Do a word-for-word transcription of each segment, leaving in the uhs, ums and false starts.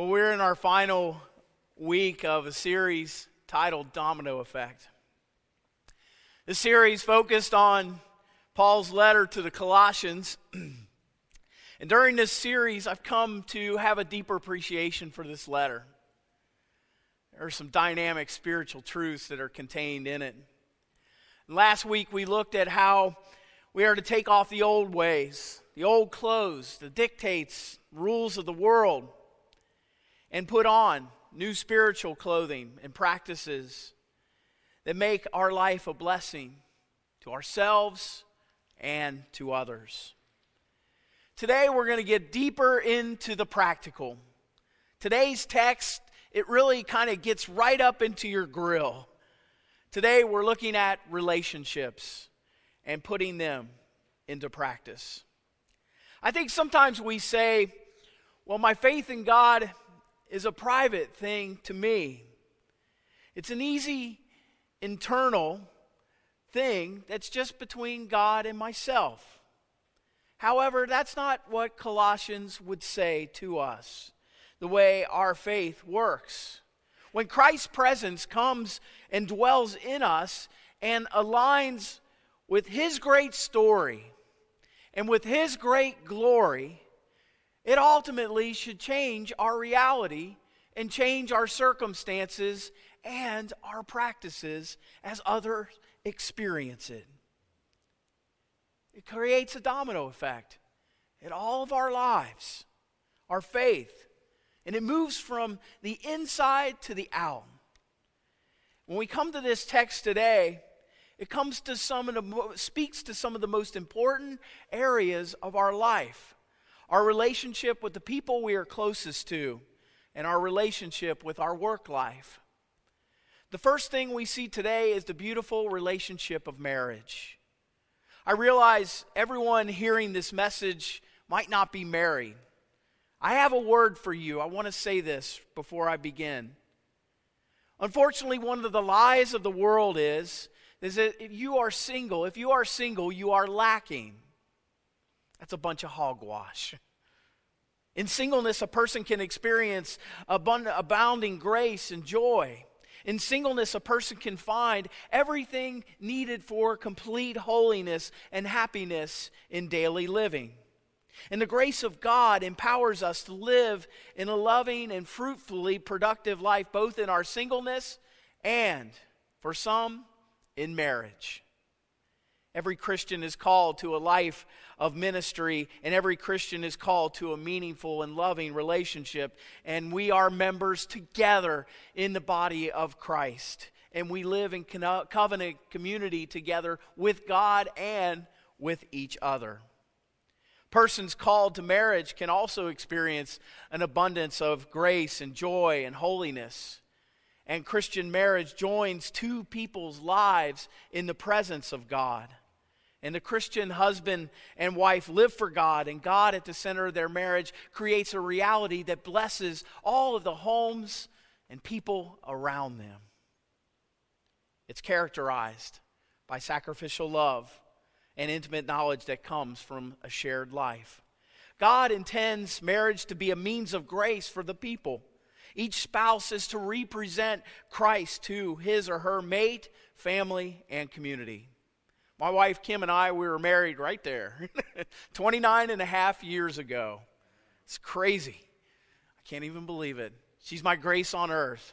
Well, we're in our final week of a series titled Domino Effect. The series focused on Paul's letter to the Colossians. And during this series, I've come to have a deeper appreciation for this letter. There are some dynamic spiritual truths that are contained in it. Last week, we looked at how we are to take off the old ways, the old clothes, the dictates, rules of the world, and put on new spiritual clothing and practices that make our life a blessing to ourselves and to others. Today we're going to get deeper into the practical. Today's text, it really kind of gets right up into your grill. Today we're looking at relationships and putting them into practice. I think sometimes we say, well, my faith in God is a private thing to me. It's an easy, internal thing that's just between God and myself. However, that's not what Colossians would say to us, the way our faith works. When Christ's presence comes and dwells in us and aligns with His great story and with His great glory, it ultimately should change our reality and change our circumstances and our practices as others experience it. It creates a domino effect in all of our lives, our faith, and it moves from the inside to the out. When we come to this text today, it comes to some of the, speaks to some of the most important areas of our life. Our relationship with the people we are closest to, and our relationship with our work life. The first thing we see today is the beautiful relationship of marriage. I realize everyone hearing this message might not be married. I have a word for you. I want to say this before I begin. Unfortunately, one of the lies of the world is, is that if you are single, if you are single, you are lacking. That's a bunch of hogwash. In singleness, a person can experience abund- abounding grace and joy. In singleness, a person can find everything needed for complete holiness and happiness in daily living. And the grace of God empowers us to live in a loving and fruitfully productive life, both in our singleness and, for some, in marriage. Every Christian is called to a life of ministry, and every Christian is called to a meaningful and loving relationship. And we are members together in the body of Christ. And we live in covenant community together with God and with each other. Persons called to marriage can also experience an abundance of grace and joy and holiness. And Christian marriage joins two people's lives in the presence of God. And the Christian husband and wife live for God, and God at the center of their marriage creates a reality that blesses all of the homes and people around them. It's characterized by sacrificial love and intimate knowledge that comes from a shared life. God intends marriage to be a means of grace for the people. Each spouse is to represent Christ to his or her mate, family, and community. My wife Kim and I, we were married right there twenty-nine and a half years ago. It's crazy. I can't even believe it. She's my grace on earth.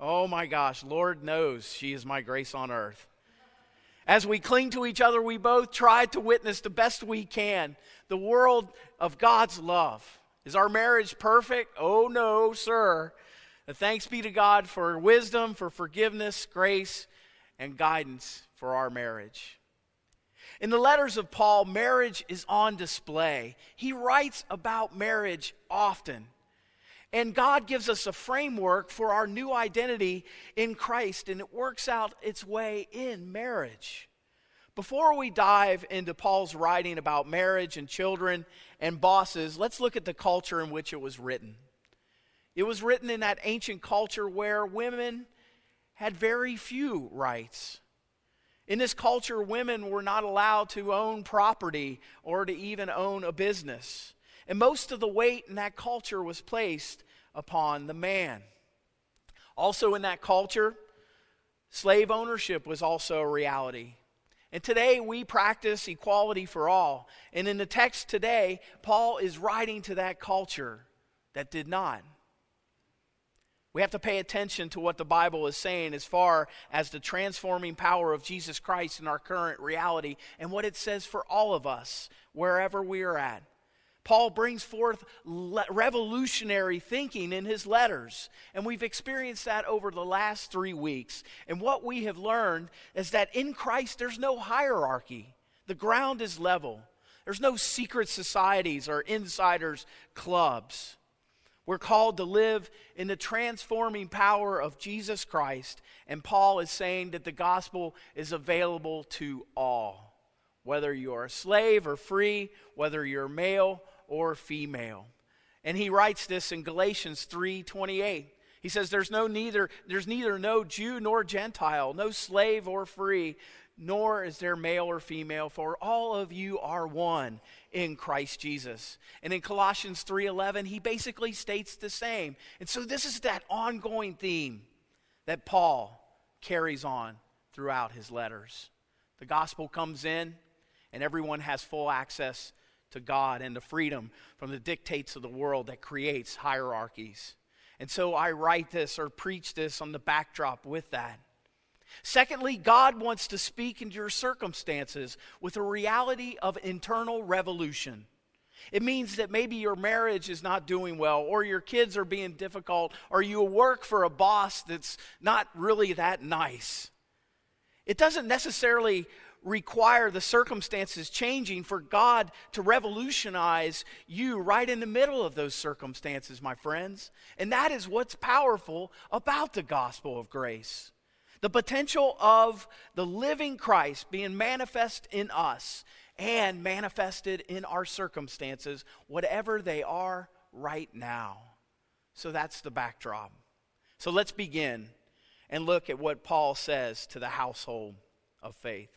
Oh my gosh, Lord knows she is my grace on earth. As we cling to each other, we both try to witness the best we can the world of God's love. Is our marriage perfect? Oh, no, sir. And thanks be to God for wisdom, for forgiveness, grace, and guidance for our marriage. In the letters of Paul, marriage is on display. He writes about marriage often. And God gives us a framework for our new identity in Christ, and it works out its way in marriage. Before we dive into Paul's writing about marriage and children and bosses, let's look at the culture in which it was written. It was written in that ancient culture where women had very few rights. In this culture, women were not allowed to own property or to even own a business. And most of the weight in that culture was placed upon the man. Also in that culture, slave ownership was also a reality. And today we practice equality for all. And in the text today, Paul is writing to that culture that did not. We have to pay attention to what the Bible is saying as far as the transforming power of Jesus Christ in our current reality and what it says for all of us, wherever we are at. Paul brings forth le- revolutionary thinking in his letters, and we've experienced that over the last three weeks. And what we have learned is that in Christ there's no hierarchy. The ground is level. There's no secret societies or insiders clubs. We're called to live in the transforming power of Jesus Christ, and Paul is saying that the gospel is available to all, whether you're a slave or free, whether you're male or female. And he writes this in Galatians three twenty-eight. He says, There's no neither, there's neither no Jew nor Gentile, no slave or free, nor is there male or female, for all of you are one in Christ Jesus. And in Colossians three eleven, he basically states the same. And so this is that ongoing theme that Paul carries on throughout his letters. The gospel comes in, and everyone has full access to God and the freedom from the dictates of the world that creates hierarchies. And so I write this or preach this on the backdrop with that. Secondly, God wants to speak into your circumstances with a reality of internal revolution. It means that maybe your marriage is not doing well, or your kids are being difficult, or you work for a boss that's not really that nice. It doesn't necessarily require the circumstances changing for God to revolutionize you right in the middle of those circumstances, my friends. And that is what's powerful about the gospel of grace. The potential of the living Christ being manifest in us and manifested in our circumstances, whatever they are right now. So that's the backdrop. So let's begin and look at what Paul says to the household of faith.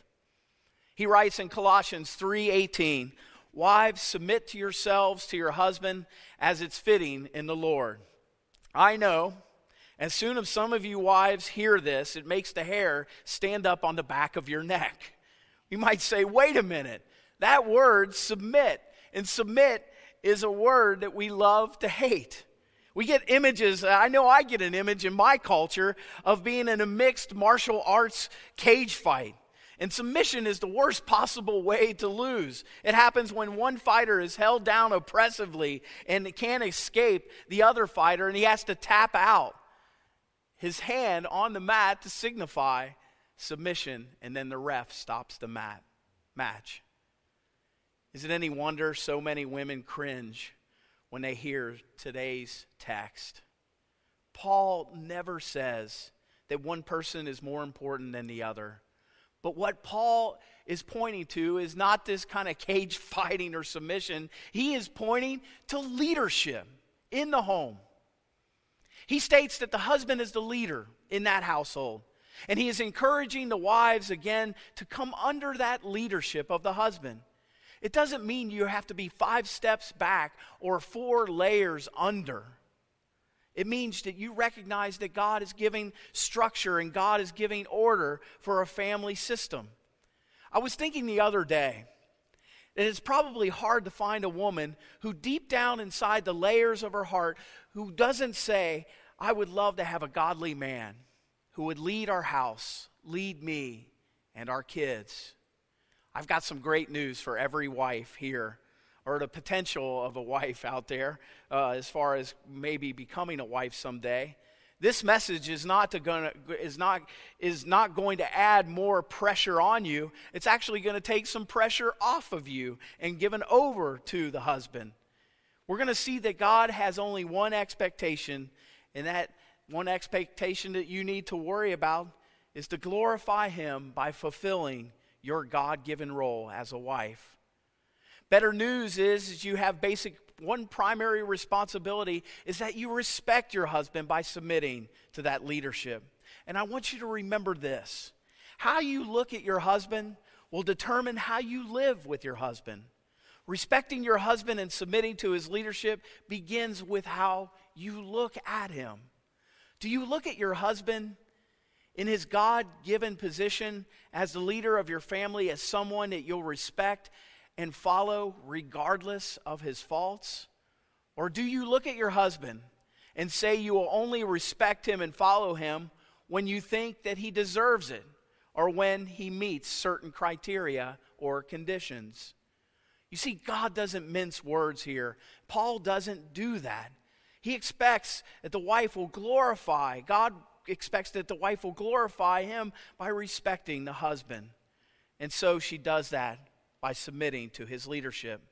He writes in Colossians three eighteen, Wives, submit to yourselves to your husband as it's fitting in the Lord. I know, as soon as some of you wives hear this, it makes the hair stand up on the back of your neck. You might say, wait a minute, that word submit, and submit is a word that we love to hate. We get images, I know I get an image in my culture of being in a mixed martial arts cage fight. And submission is the worst possible way to lose. It happens when one fighter is held down oppressively and can't escape the other fighter, and he has to tap out his hand on the mat to signify submission, and then the ref stops the mat match. Is it any wonder so many women cringe when they hear today's text? Paul never says that one person is more important than the other. But what Paul is pointing to is not this kind of cage fighting or submission. He is pointing to leadership in the home. He states that the husband is the leader in that household. And he is encouraging the wives again to come under that leadership of the husband. It doesn't mean you have to be five steps back or four layers under. It means that you recognize that God is giving structure and God is giving order for a family system. I was thinking the other day that it's probably hard to find a woman who deep down inside the layers of her heart who doesn't say, I would love to have a godly man who would lead our house, lead me and our kids. I've got some great news for every wife here, or the potential of a wife out there, uh, as far as maybe becoming a wife someday. This message is not to gonna, is not is not going to add more pressure on you. It's actually going to take some pressure off of you and given over to the husband. We're going to see that God has only one expectation, and that one expectation that you need to worry about is to glorify Him by fulfilling your God-given role as a wife. Better news is, is you have basic, one primary responsibility is that you respect your husband by submitting to that leadership. And I want you to remember this. How you look at your husband will determine how you live with your husband. Respecting your husband and submitting to his leadership begins with how you look at him. Do you look at your husband in his God-given position as the leader of your family, as someone that you'll respect and follow regardless of his faults? Or do you look at your husband and say you will only respect him and follow him when you think that he deserves it or when he meets certain criteria or conditions? You see, God doesn't mince words here. Paul doesn't do that. He expects that the wife will glorify God. Expects that the wife will glorify him by respecting the husband. And so she does that by submitting to his leadership.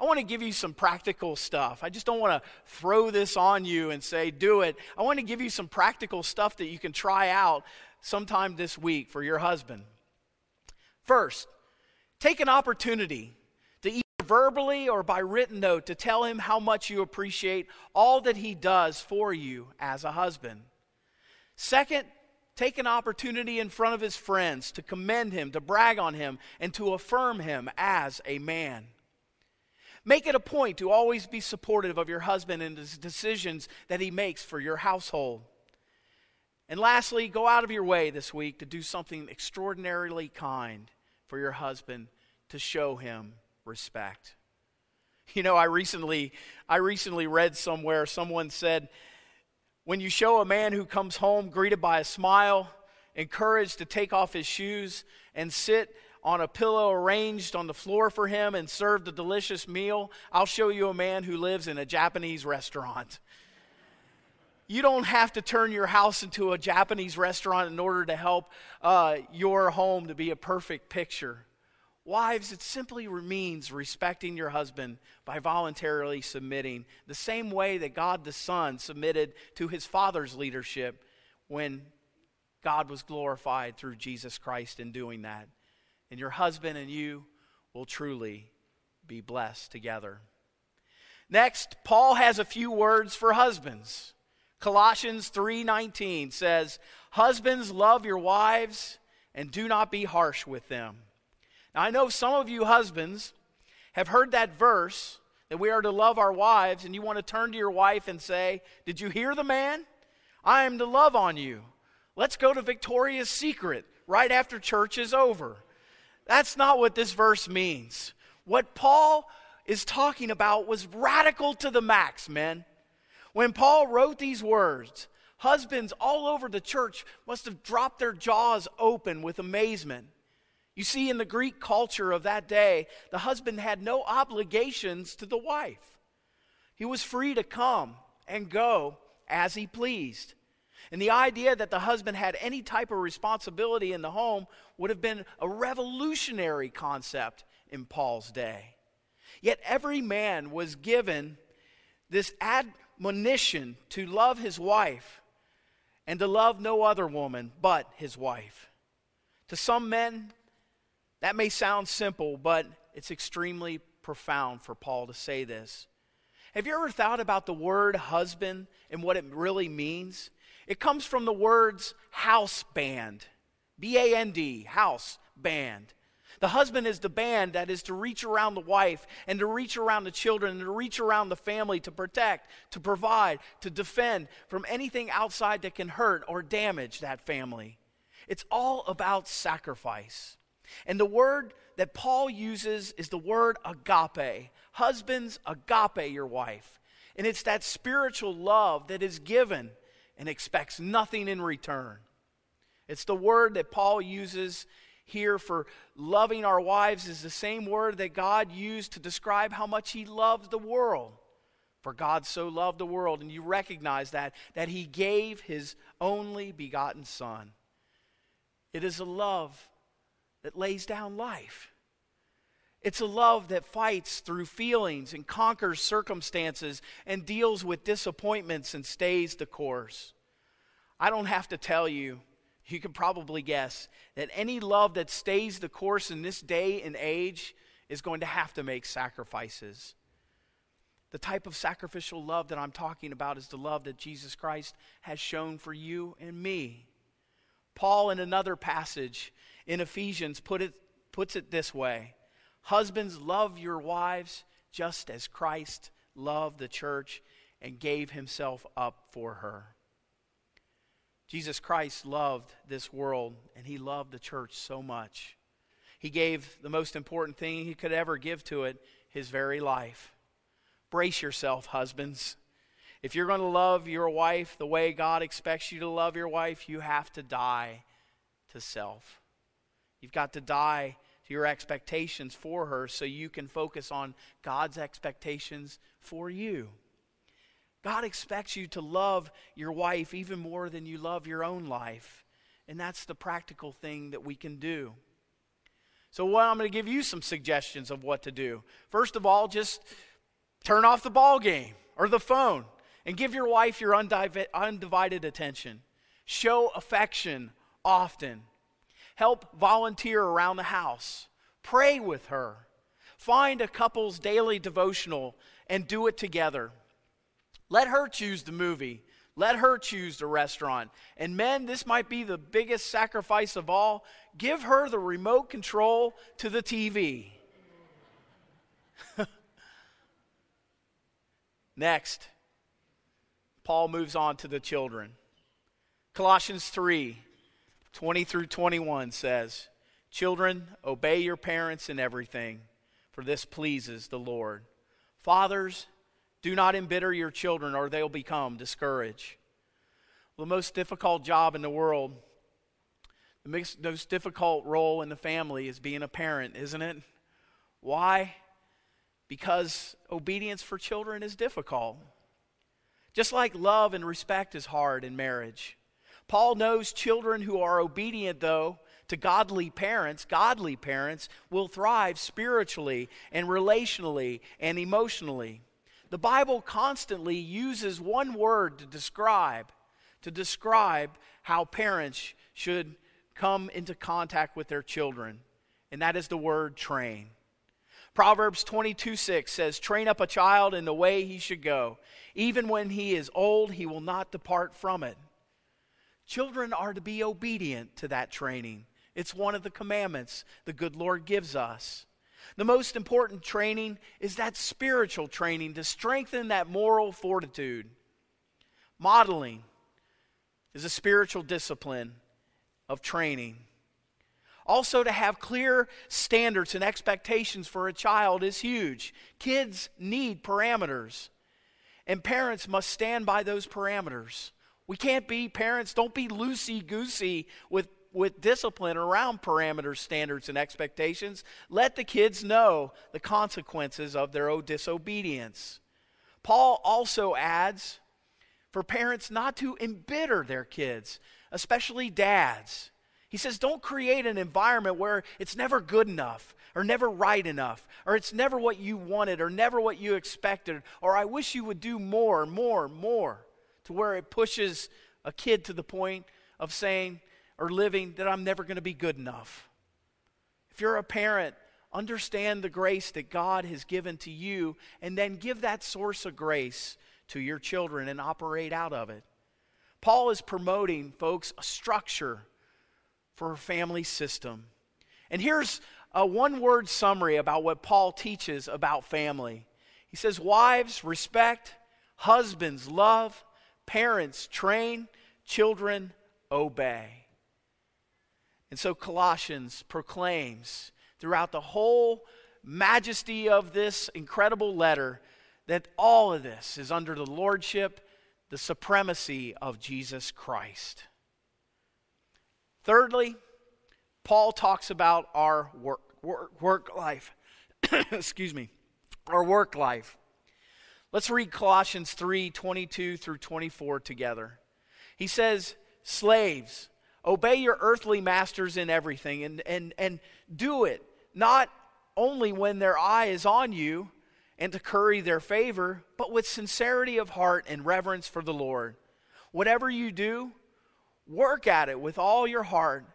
I want to give you some practical stuff. I just don't want to throw this on you and say, do it. I want to give you some practical stuff that you can try out sometime this week for your husband. First, take an opportunity to either verbally or by written note to tell him how much you appreciate all that he does for you as a husband. Second, take an opportunity in front of his friends to commend him, to brag on him, and to affirm him as a man. Make it a point to always be supportive of your husband and his decisions that he makes for your household. And lastly, go out of your way this week to do something extraordinarily kind for your husband to show him respect. You know, I recently, I recently read somewhere, someone said, when you show a man who comes home greeted by a smile, encouraged to take off his shoes and sit on a pillow arranged on the floor for him and served a delicious meal, I'll show you a man who lives in a Japanese restaurant. You don't have to turn your house into a Japanese restaurant in order to help uh, your home to be a perfect picture. Wives, it simply means respecting your husband by voluntarily submitting, the same way that God the Son submitted to his Father's leadership when God was glorified through Jesus Christ in doing that. And your husband and you will truly be blessed together. Next, Paul has a few words for husbands. Colossians three nineteen says, "Husbands, love your wives and do not be harsh with them." Now, I know some of you husbands have heard that verse that we are to love our wives, and you want to turn to your wife and say, "Did you hear the man? I am to love on you. Let's go to Victoria's Secret right after church is over." That's not what this verse means. What Paul is talking about was radical to the max, men. When Paul wrote these words, husbands all over the church must have dropped their jaws open with amazement. You see, in the Greek culture of that day, the husband had no obligations to the wife. He was free to come and go as he pleased. And the idea that the husband had any type of responsibility in the home would have been a revolutionary concept in Paul's day. Yet every man was given this admonition to love his wife and to love no other woman but his wife. To some men, that may sound simple, but it's extremely profound for Paul to say this. Have you ever thought about the word husband and what it really means? It comes from the words house band, B A N D, house band. The husband is the band that is to reach around the wife and to reach around the children and to reach around the family to protect, to provide, to defend from anything outside that can hurt or damage that family. It's all about sacrifice. And the word that Paul uses is the word agape. Husbands, agape your wife. And it's that spiritual love that is given and expects nothing in return. It's the word that Paul uses here for loving our wives is the same word that God used to describe how much he loved the world. For God so loved the world, and you recognize that, that he gave his only begotten Son. It is a love that lays down life. It's a love that fights through feelings and conquers circumstances and deals with disappointments and stays the course. I don't have to tell you, you can probably guess, that any love that stays the course in this day and age is going to have to make sacrifices. The type of sacrificial love that I'm talking about is the love that Jesus Christ has shown for you and me. Paul, in another passage in Ephesians, put it, puts it this way. Husbands, love your wives just as Christ loved the church and gave himself up for her. Jesus Christ loved this world, and he loved the church so much. He gave the most important thing he could ever give to it, his very life. Brace yourself, husbands. If you're going to love your wife the way God expects you to love your wife, you have to die to self. You've got to die to your expectations for her so you can focus on God's expectations for you. God expects you to love your wife even more than you love your own life. And that's the practical thing that we can do. So well, I'm going to give you some suggestions of what to do. First of all, just turn off the ball game or the phone. And give your wife your undivided attention. Show affection often. Help volunteer around the house. Pray with her. Find a couple's daily devotional and do it together. Let her choose the movie. Let her choose the restaurant. And men, this might be the biggest sacrifice of all. Give her the remote control to the T V. Next. Paul moves on to the children. Colossians three, twenty through twenty-one says, "Children, obey your parents in everything, for this pleases the Lord. Fathers, do not embitter your children, or they'll become discouraged." Well, the most difficult job in the world, the most difficult role in the family is being a parent, isn't it? Why? Because obedience for children is difficult. Just like love and respect is hard in marriage. Paul knows children who are obedient, though, to godly parents, godly parents, will thrive spiritually and relationally and emotionally. The Bible constantly uses one word to describe, to describe how parents should come into contact with their children, and that is the word train. Proverbs twenty-two six says, "Train up a child in the way he should go. Even when he is old, he will not depart from it." Children are to be obedient to that training. It's one of the commandments the good Lord gives us. The most important training is that spiritual training to strengthen that moral fortitude. Modeling is a spiritual discipline of training. Also, to have clear standards and expectations for a child is huge. Kids need parameters, and parents must stand by those parameters. We can't be parents, don't be loosey-goosey with, with discipline around parameters, standards, and expectations. Let the kids know the consequences of their own disobedience. Paul also adds for parents not to embitter their kids, especially dads. He says, don't create an environment where it's never good enough or never right enough or it's never what you wanted or never what you expected or I wish you would do more, more, more to where it pushes a kid to the point of saying or living that I'm never going to be good enough. If you're a parent, understand the grace that God has given to you and then give that source of grace to your children and operate out of it. Paul is promoting, folks, a structure for a family system. And here's a one-word summary about what Paul teaches about family. He says, wives, respect; husbands, love; parents, train; children, obey. And so Colossians proclaims throughout the whole majesty of this incredible letter that all of this is under the lordship, the supremacy of Jesus Christ. Thirdly, Paul talks about our work, work, work life. Excuse me, our work life. Let's read Colossians three, twenty-two through twenty-four together. He says, "Slaves, obey your earthly masters in everything, and, and, and do it not only when their eye is on you and to curry their favor, but with sincerity of heart and reverence for the Lord. Whatever you do, work at it with all your heart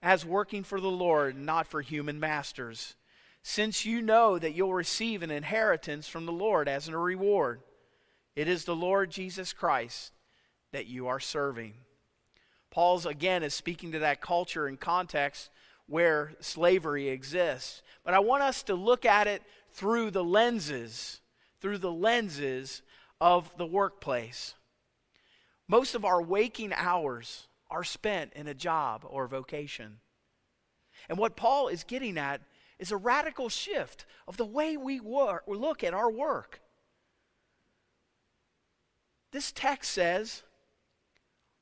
as working for the Lord, not for human masters, since you know that you'll receive an inheritance from the Lord as a reward. It is the Lord Jesus Christ that you are serving." Paul's again is speaking to that culture and context where slavery exists. But I want us to look at it through the lenses, through the lenses of the workplace. Most of our waking hours are spent in a job or vocation. And what Paul is getting at is a radical shift of the way we work, we look at our work. This text says,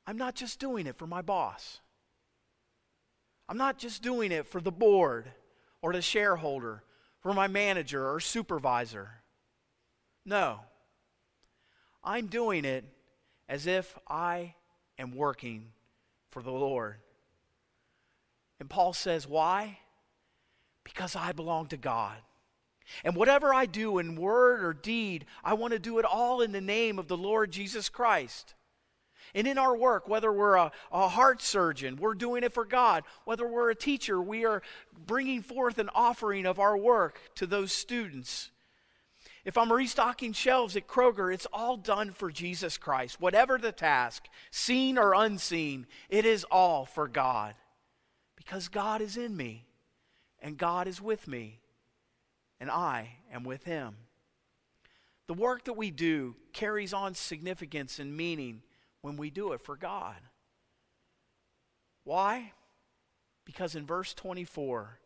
I'm not just doing it for my boss. I'm not just doing it for the board or the shareholder, for my manager or supervisor. No. I'm doing it as if I am working for the Lord. And Paul says, why? Because I belong to God. And whatever I do in word or deed, I want to do it all in the name of the Lord Jesus Christ. And in our work, whether we're a, a heart surgeon, we're doing it for God. Whether we're a teacher, we are bringing forth an offering of our work to those students. If I'm restocking shelves at Kroger, it's all done for Jesus Christ. Whatever the task, seen or unseen, it is all for God. Because God is in me, and God is with me, and I am with Him. The work that we do carries on significance and meaning when we do it for God. Why? Because in verse twenty-four,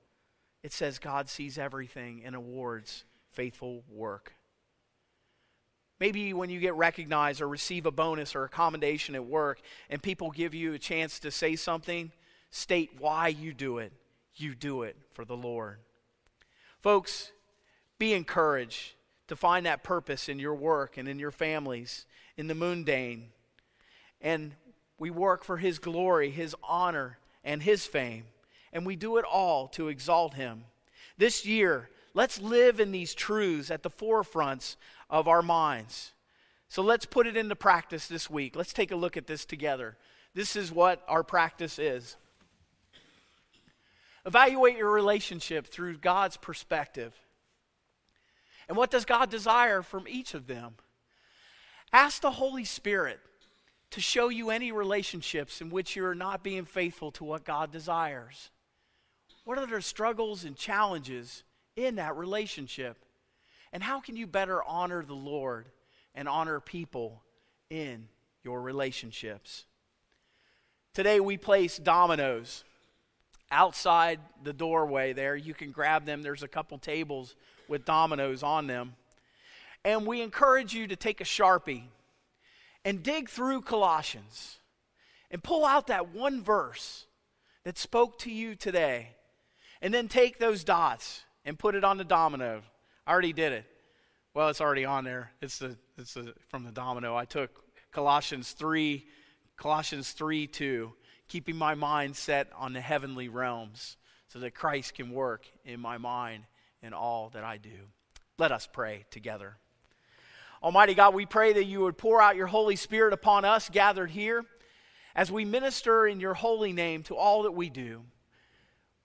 it says God sees everything and awards faithful work. Maybe when you get recognized or receive a bonus or a commendation at work and people give you a chance to say something, state why you do it. You do it for the Lord. Folks, be encouraged to find that purpose in your work and in your families, in the mundane. And we work for His glory, His honor, and His fame. And we do it all to exalt Him. This year, let's live in these truths at the forefronts of our minds. So let's put it into practice this week. Let's take a look at this together. This is what our practice is. Evaluate your relationship through God's perspective. And what does God desire from each of them? Ask the Holy Spirit to show you any relationships in which you're not being faithful to what God desires. What are their struggles and challenges in that relationship? And how can you better honor the Lord and honor people in your relationships? Today we place dominoes outside the doorway there. You can grab them. There's a couple tables with dominoes on them. And we encourage you to take a Sharpie and dig through Colossians and pull out that one verse that spoke to you today. And then take those dots and put it on the domino. I already did it. Well, it's already on there. It's the it's the, from the domino. I took Colossians three, Colossians three two. Keeping my mind set on the heavenly realms so that Christ can work in my mind in all that I do. Let us pray together. Almighty God, we pray that you would pour out your Holy Spirit upon us gathered here as we minister in your holy name to all that we do.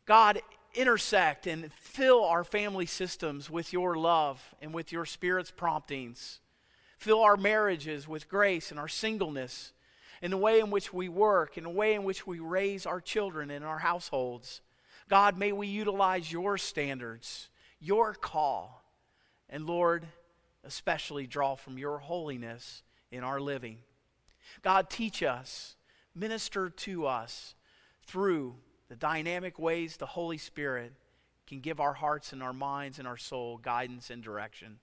God, intersect and fill our family systems with your love and with your Spirit's promptings. Fill our marriages with grace and our singleness, in the way in which we work, in the way in which we raise our children in our households. God, may we utilize your standards, your call, and Lord, especially draw from your holiness in our living. God, teach us, minister to us through the dynamic ways the Holy Spirit can give our hearts and our minds and our soul guidance and direction.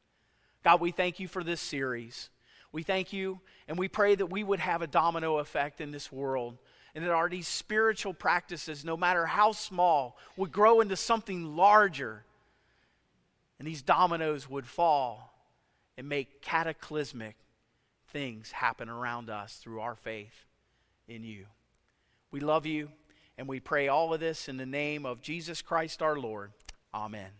God, we thank you for this series. We thank you, and we pray that we would have a domino effect in this world, and that our these spiritual practices, no matter how small, would grow into something larger, and these dominoes would fall and make cataclysmic things happen around us through our faith in you. We love you, and we pray all of this in the name of Jesus Christ our Lord. Amen.